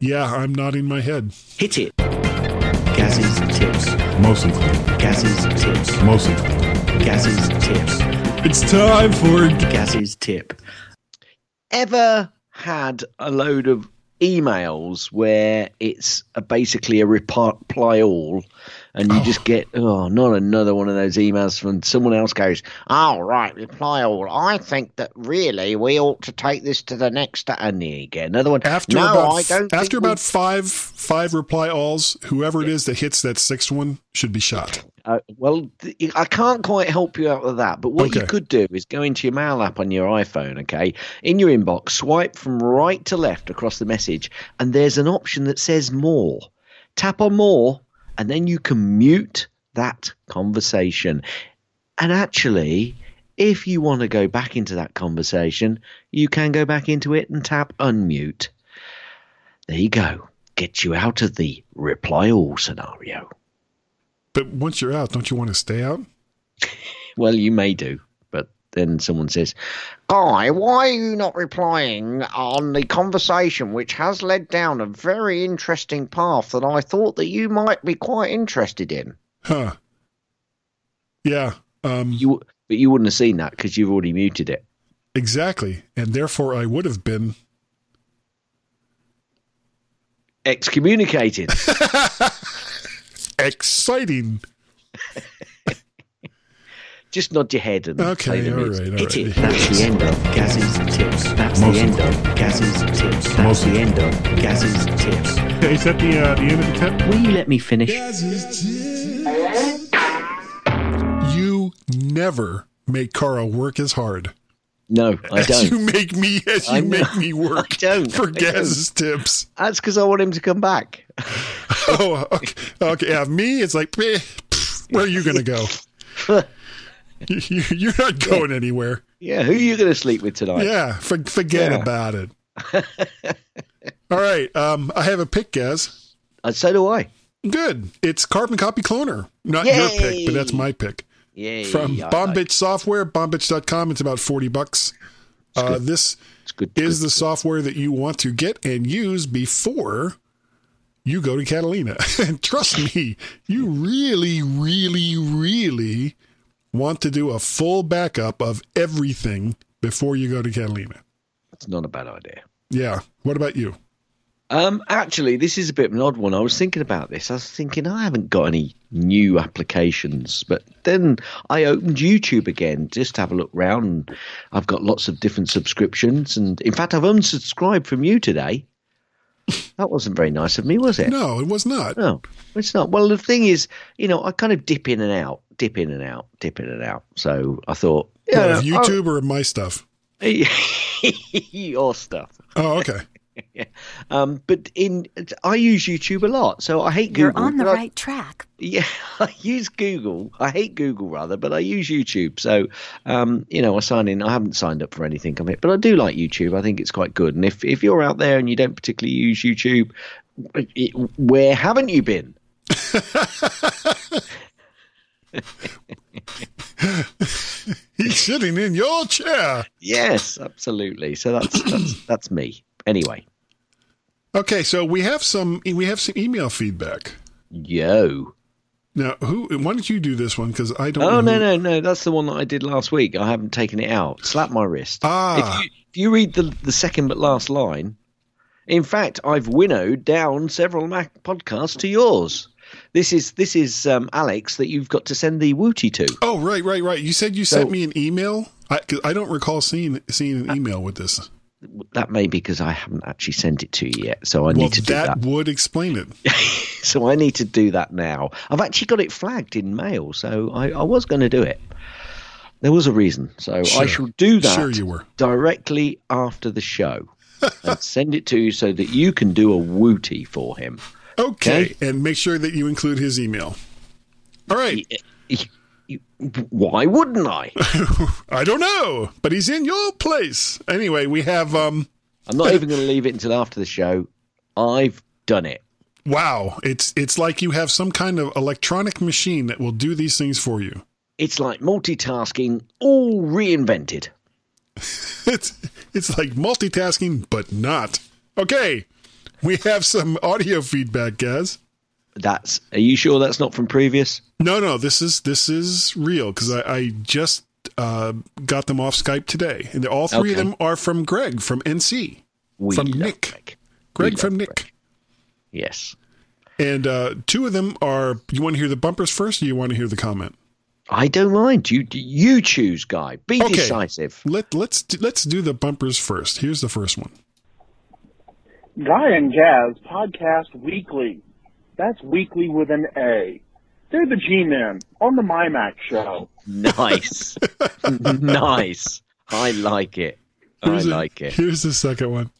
Yeah, I'm nodding my head. Hit it. Gaz's tips. Mostly clean. Gaz's tips. Mostly clean. Gaz's tips. It's time for Gaz's tip. Ever had a load of emails where it's basically a reply all and you just get, not another one of those emails from someone else goes, right, reply all. I think that really we ought to take this to the next, and you get another one. After about five reply alls, whoever it is that hits that sixth one should be shot. I can't quite help you out with that, but what you could do is go into your mail app on your iPhone, in your inbox, swipe from right to left across the message, and there's an option that says more. Tap on more, and then you can mute that conversation. And actually, if you want to go back into that conversation, you can go back into it and tap unmute. There you go. Gets you out of the reply all scenario. But once you're out, don't you want to stay out? Well, you may do. But then someone says, Guy, why are you not replying on the conversation which has led down a very interesting path that I thought that you might be quite interested in? Huh. Yeah. But you wouldn't have seen that because you've already muted it. Exactly. And therefore, I would have been excommunicated. Exciting. Just nod your head and play the music. All right. That's the end of Gaz's tips. That's the end of Gaz's tips. That's the end of Gaz's tips. Is that the end of the tip? Will you let me finish? Gaz's tips. You never make Carl work as hard. No, I don't. You make me work. I don't. For Gaz's tips. That's because I want him to come back. Oh, okay. Yeah, me, it's like, where are you going to go? You're not going anywhere. Yeah, who are you going to sleep with tonight? Yeah, forget about it. All right, I have a pick, Gaz. So do I. Good. It's Carbon Copy Cloner. Not your pick, but that's my pick. Yay, from Bomb Bitch Software, bombbitch.com. It's about $40. This is the software that you want to get and use before you go to Catalina. And trust me, you really, really, really want to do a full backup of everything before you go to Catalina. That's not a bad idea. Yeah. What about you? Actually, this is a bit of an odd one. I was thinking about this. I was thinking, I haven't got any new applications. But then I opened YouTube again just to have a look around. I've got lots of different subscriptions. And in fact, I've unsubscribed from you today. That wasn't very nice of me, was it? No, it was not. No, it's not. Well, the thing is, I kind of dip in and out. So I thought, YouTube or my stuff? Your stuff. Oh, okay. Yeah. I use YouTube a lot, so I hate Google. You're on the right track. Yeah, I use Google. I hate Google rather, but I use YouTube. So, I sign in. I haven't signed up for anything on it, but I do like YouTube. I think it's quite good. And if you're out there and you don't particularly use YouTube, where haven't you been? He's sitting in your chair. Yes, absolutely. So that's me. Anyway. Okay, so we have some email feedback. Yo. Now, why don't you do this one, because I don't know. No, that's the one that I did last week. I haven't taken it out. Slap my wrist. If you read the second but last line, in fact, I've winnowed down several Mac podcasts to yours. This is Alex that you've got to send the Wooty to. Oh, right. You said you sent me an email? I don't recall seeing an email with this. That may be because I haven't actually sent it to you yet, so I need to do that. That would explain it. So I need to do that now. I've actually got it flagged in mail, so I was going to do it. There was a reason, so sure. I shall do that directly after the show and send it to you so that you can do a Wooty for him. Okay, and make sure that you include his email. All right. Why wouldn't I? I don't know, but he's in your place. Anyway, we have... I'm not even going to leave it until after the show. I've done it. Wow. It's like you have some kind of electronic machine that will do these things for you. It's like multitasking, all reinvented. It's like multitasking, but not. Okay, we have some audio feedback, guys. Are you sure that's not from previous? No, this is real, because I just got them off Skype today, and all three of them are from Greg from NC, from Nick. Yes, And two of them are, you want to hear the bumpers first or you want to hear the comment? I don't mind. You choose, Guy. Be okay. Decisive. Let's do the bumpers first. Here's the first one. Guy and Jazz podcast weekly. That's weekly with an A. They're the G-Men on the MyMac show. Nice. Nice. I like it. I like it. Here's the second one.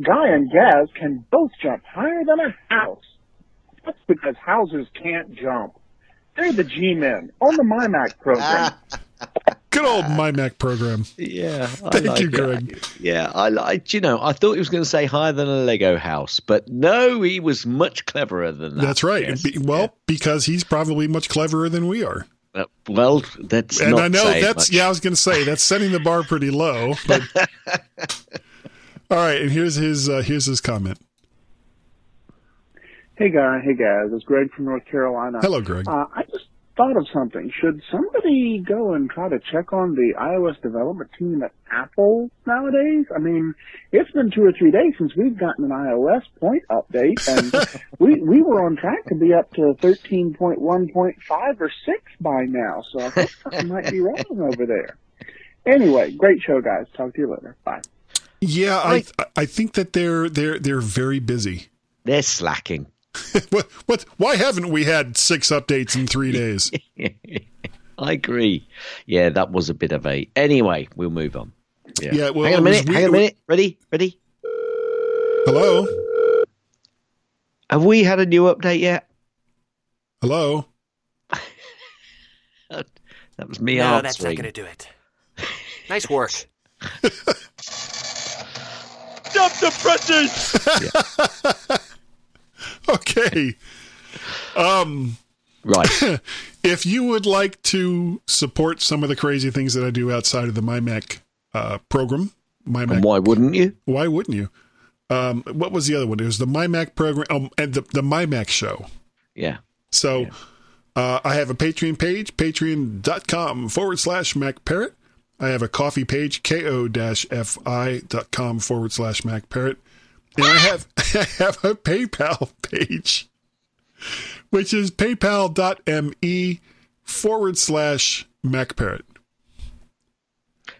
Guy and Gaz can both jump higher than a house. That's because houses can't jump. They're the G-Men on the MyMac program. Good old MyMac program. Yeah. Thank you, Greg. Yeah. I thought he was going to say higher than a Lego house, but no, he was much cleverer than that. That's right. Yes. Because he's probably much cleverer than we are. Well, that's and not I know saying that's much. Yeah, I was going to say that's setting the bar pretty low. But... All right, and here's his comment. Hey, Guy. Hey, guys. It's Greg from North Carolina. Hello, Greg. I just thought of something. Should somebody go and try to check on the iOS development team at Apple nowadays? I mean, it's been 2 or 3 days since we've gotten an iOS point update, and we were on track to be up to 13.1.5 or 6 by now, so I think something might be wrong over there. Anyway, great show, guys. Talk to you later. Bye. Yeah, I think that they're very busy. They're slacking. What? Why haven't we had 6 updates in 3 days? I agree. Yeah, that was a bit of a... Anyway, we'll move on. Yeah. Well, Hang on a minute. Ready? Hello? Have we had a new update yet? Hello? That was me answering. No, that's not going to do it. Nice work. Stop the presses! Yeah. Okay. Right. If you would like to support some of the crazy things that I do outside of the MyMac program. MyMac, why wouldn't you? Why wouldn't you? What was the other one? It was the MyMac program and the MyMac show. Yeah. So yeah. I have a Patreon page, patreon.com/MacParrot. I have a coffee page, ko-fi.com/MacParrot. And I have a PayPal page, which is paypal.me/MacParrot.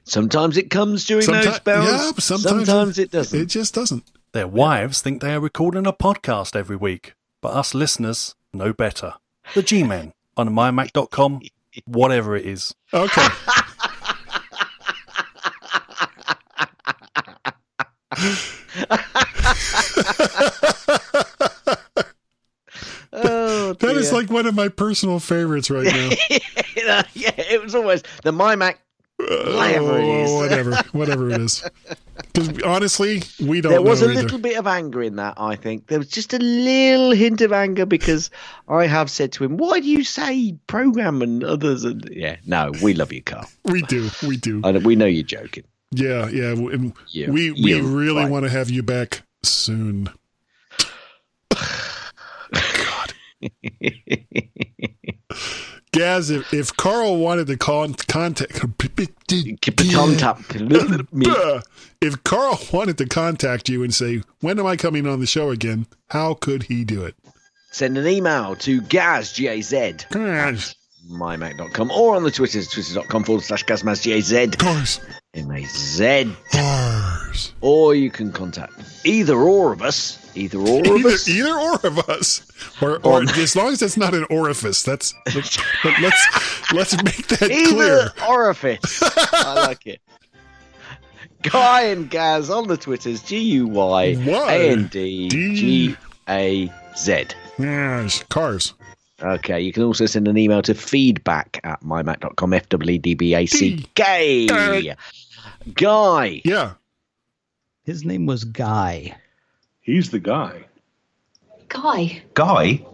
Sometimes it comes during those bells. Yeah, sometimes it doesn't. It just doesn't. Their wives think they are recording a podcast every week, but us listeners know better. The G-Man on MyMac.com, whatever it is. Okay. That is like one of my personal favorites right now. Yeah, it was always the MyMac. Whatever it is. Because honestly, we don't know. There was a little bit of anger in that, I think. There was just a little hint of anger because I have said to him, why do you say program and others? And yeah, no, we love you, Carl. We do. And we know you're joking. Yeah. We really want to have you back soon. God. Gaz, if Carl wanted to contact you and say, when am I coming on the show again, how could he do it? Send an email to Gaz, G-A-Z. Gaz. MyMac.com or on the twitter.com/GazMazJZ. Of course. M-A-Z. Or you can contact either or of us. Or as long as it's not an orifice. Let's make that clear. Either orifice. I like it. Guy and Gaz on the Twitters, GUYANDGAZ. Yes, cars. Okay, you can also send an email to feedback@mymac.com, FWDBACK. Guy. Yeah. His name was Guy. He's the guy. Guy? Guy's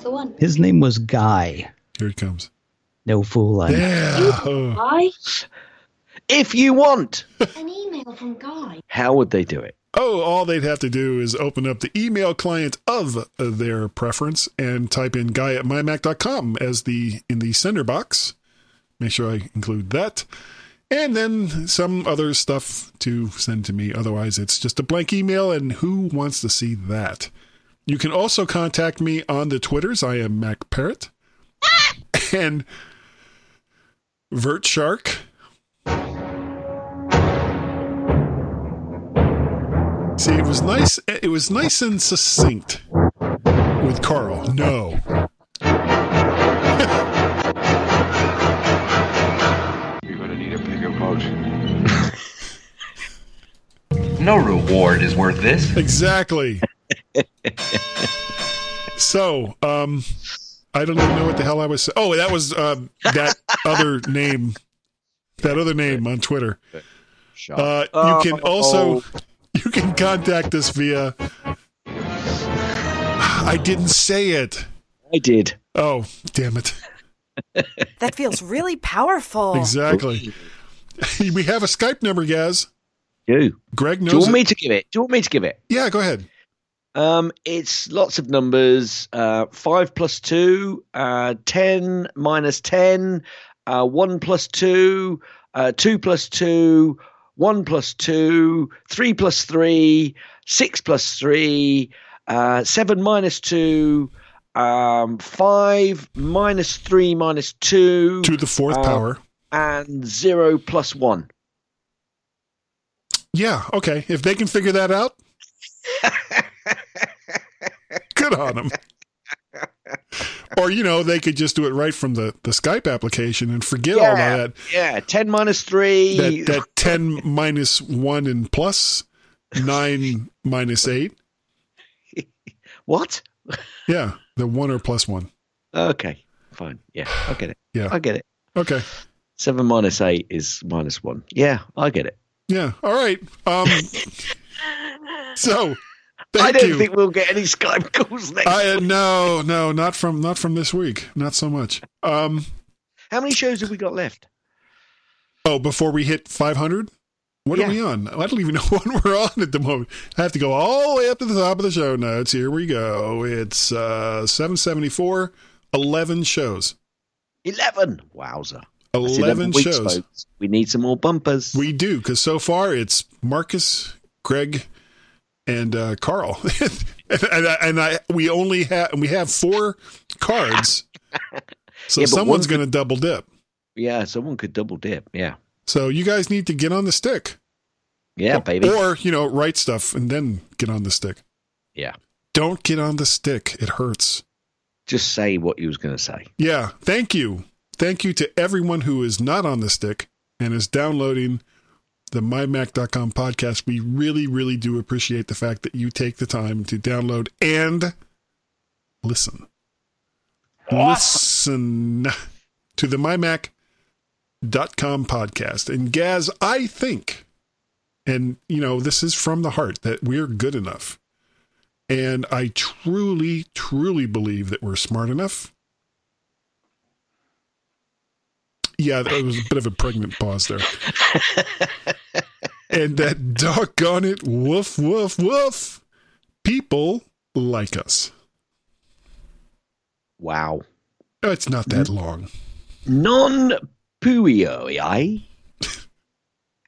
the one. His name was Guy. Here it comes. No fool, I know. Guy? If you want. An email from Guy. How would they do it? Oh, all they'd have to do is open up the email client of their preference and type in guy@mymac.com in the sender box. Make sure I include that. And then some other stuff to send to me. Otherwise, it's just a blank email, and who wants to see that? You can also contact me on the Twitters. I am Mac Parrot and Vert Shark. See, it was nice. It was nice and succinct with Carl. No. You're gonna need a bigger boat. No reward is worth this. Exactly. So, I don't even know what the hell I was. Oh, that was that other name. That other name on Twitter. You can also. You can contact us via... I didn't say it. I did. Oh, damn it. That feels really powerful. Exactly. We have a Skype number, Gaz. Do. Greg knows. Do you want me to give it? Yeah, go ahead. It's lots of numbers. 5 plus 2, 10 minus 10, 1 plus 2, 2 plus 2, 1 plus 2, 3 plus 3, 6 plus 3, 7 minus 2, 5 minus 3 minus 2. To the fourth power. And 0 plus 1. Yeah, okay. If they can figure that out, good on them. Or, you know, they could just do it right from the Skype application and forget all of that. Yeah, 10 minus 3. That 10 minus 1 and plus, 9 minus 8. What? Yeah, the 1 or plus 1. Okay, fine. Yeah, I get it. Yeah, I get it. Okay. 7 minus 8 is minus 1. Yeah, I get it. Yeah, all right. So... Thank you. I don't think we'll get any Skype calls next week. No, not from this week. Not so much. How many shows have we got left? Oh, before we hit 500? What are we on? I don't even know what we're on at the moment. I have to go all the way up to the top of the show notes. Here we go. It's 774, 11 shows. 11? Wowza. 11 shows. Folks. We need some more bumpers. We do, because so far it's Marcus, Greg, and Carl, and we have 4 cards, so someone's going to double dip. Yeah, someone could double dip. Yeah. So you guys need to get on the stick. Yeah, baby. Or write stuff and then get on the stick. Yeah. Don't get on the stick; it hurts. Just say what you was going to say. Yeah. Thank you to everyone who is not on the stick and is downloading the MyMac.com podcast. We really, really do appreciate the fact that you take the time to download and listen. Listen to the MyMac.com podcast. And Gaz, I think, and this is from the heart, that we're good enough. And I truly, truly believe that we're smart enough. Yeah, there was a bit of a pregnant pause there. And that doggone it, woof, woof, woof, people like us. Wow. It's not that long. Non puioi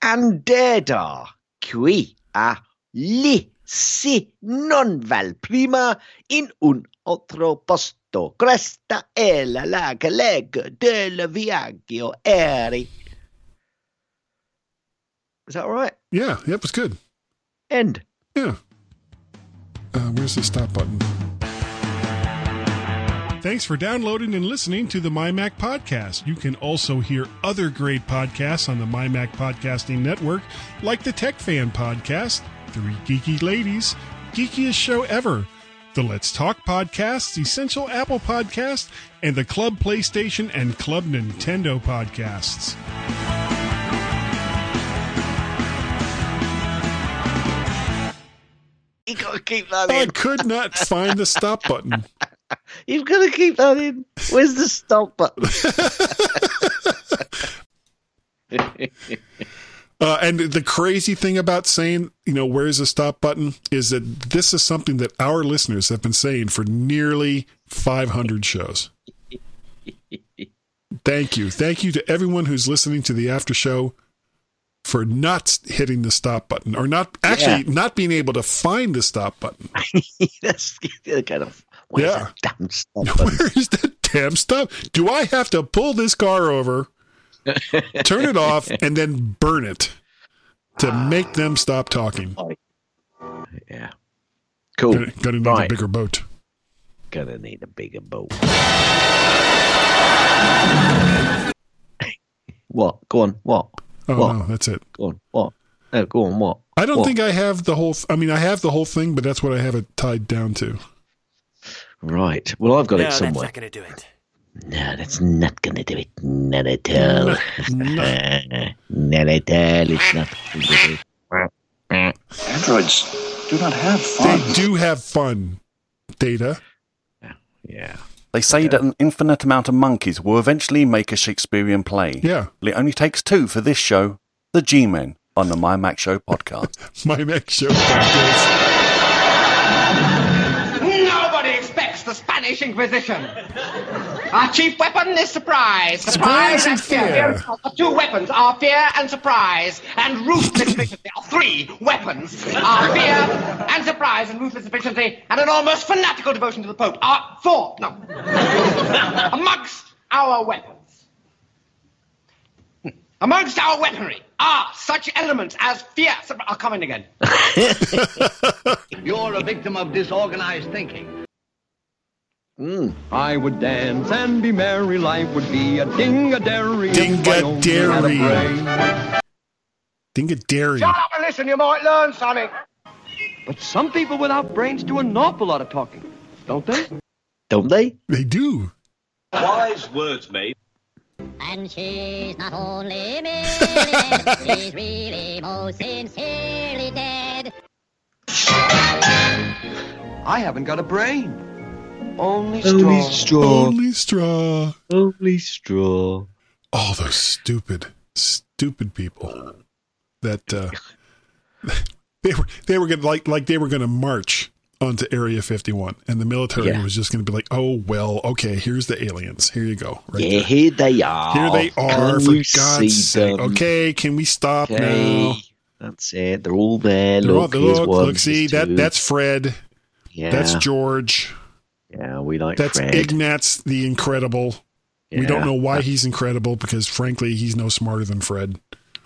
andeda qui a li si non val prima in un altro posto. Cresta è la collega del viaggio aereo. Is that all right? Yeah, that was good. End. Yeah. Where's the stop button? Thanks for downloading and listening to the MyMac Podcast. You can also hear other great podcasts on the MyMac Podcasting Network, like the Tech Fan Podcast, 3 Geeky Ladies, Geekiest Show Ever, the Let's Talk Podcast, Essential Apple Podcast, and the Club PlayStation and Club Nintendo Podcasts. You gotta keep that in. I could not find the stop button. You've got to keep that in. Where's the stop button? And the crazy thing about saying, where's the stop button, is that this is something that our listeners have been saying for nearly 500 shows. Thank you. Thank you to everyone who's listening to the after show for not hitting the stop button, or not being able to find the stop button. That's kind of where's that damn stop button? Where is that damn stop? Do I have to pull this car over, turn it off, and then burn it to make them stop talking? Yeah, cool. Gonna need a bigger boat. Gonna need a bigger boat. What? Go on. What? Oh, what? No, that's it. Go on. What? Oh, go on. What? I don't think I have the whole. I mean, I have the whole thing, but that's what I have it tied down to. Right. Well, I've got it somewhere. That's not going to do it. No, that's not going to do it. Not at all. No. Not at all. It's not going to do it. Androids do not have fun. They do have fun. Data. Yeah. They say that an infinite amount of monkeys will eventually make a Shakespearean play. Yeah. It only takes two for this show, The G-Men, on the MyMac Show podcast. MyMac Show podcast. Nobody expects the Spanish Inquisition. Our chief weapon is surprise. Surprise and fear. Our two weapons are fear and surprise and ruthless efficiency. Our three weapons are fear and surprise and ruthless efficiency and an almost fanatical devotion to the Pope. Our four, no. Amongst our weapons, amongst our weaponry are such elements as fear. I'll come in again. You're a victim of disorganized thinking. I would dance and be merry. Life would be a ding-a-dairy. Ding-a-dairy. Ding-a-dairy. Shut up and listen, you might learn something. But some people without brains do an awful lot of talking, don't they? Don't they? They do. Wise words, mate. And she's not only dead, she's really most sincerely dead. I haven't got a brain. Only straw. Only straw. Only straw. Only straw. All those stupid people that they were gonna like they were gonna march onto Area 51, and the military was just gonna be like, oh well, okay, here's the aliens. Here you go. Right there. Here they are. Here they are. For God's sake. Okay, can we stop now? That's it. They're all there. Look, see that's Fred. Yeah. That's George. Yeah, we like Fred. That's Ignatz the Incredible. Yeah. We don't know why he's incredible because, frankly, he's no smarter than Fred.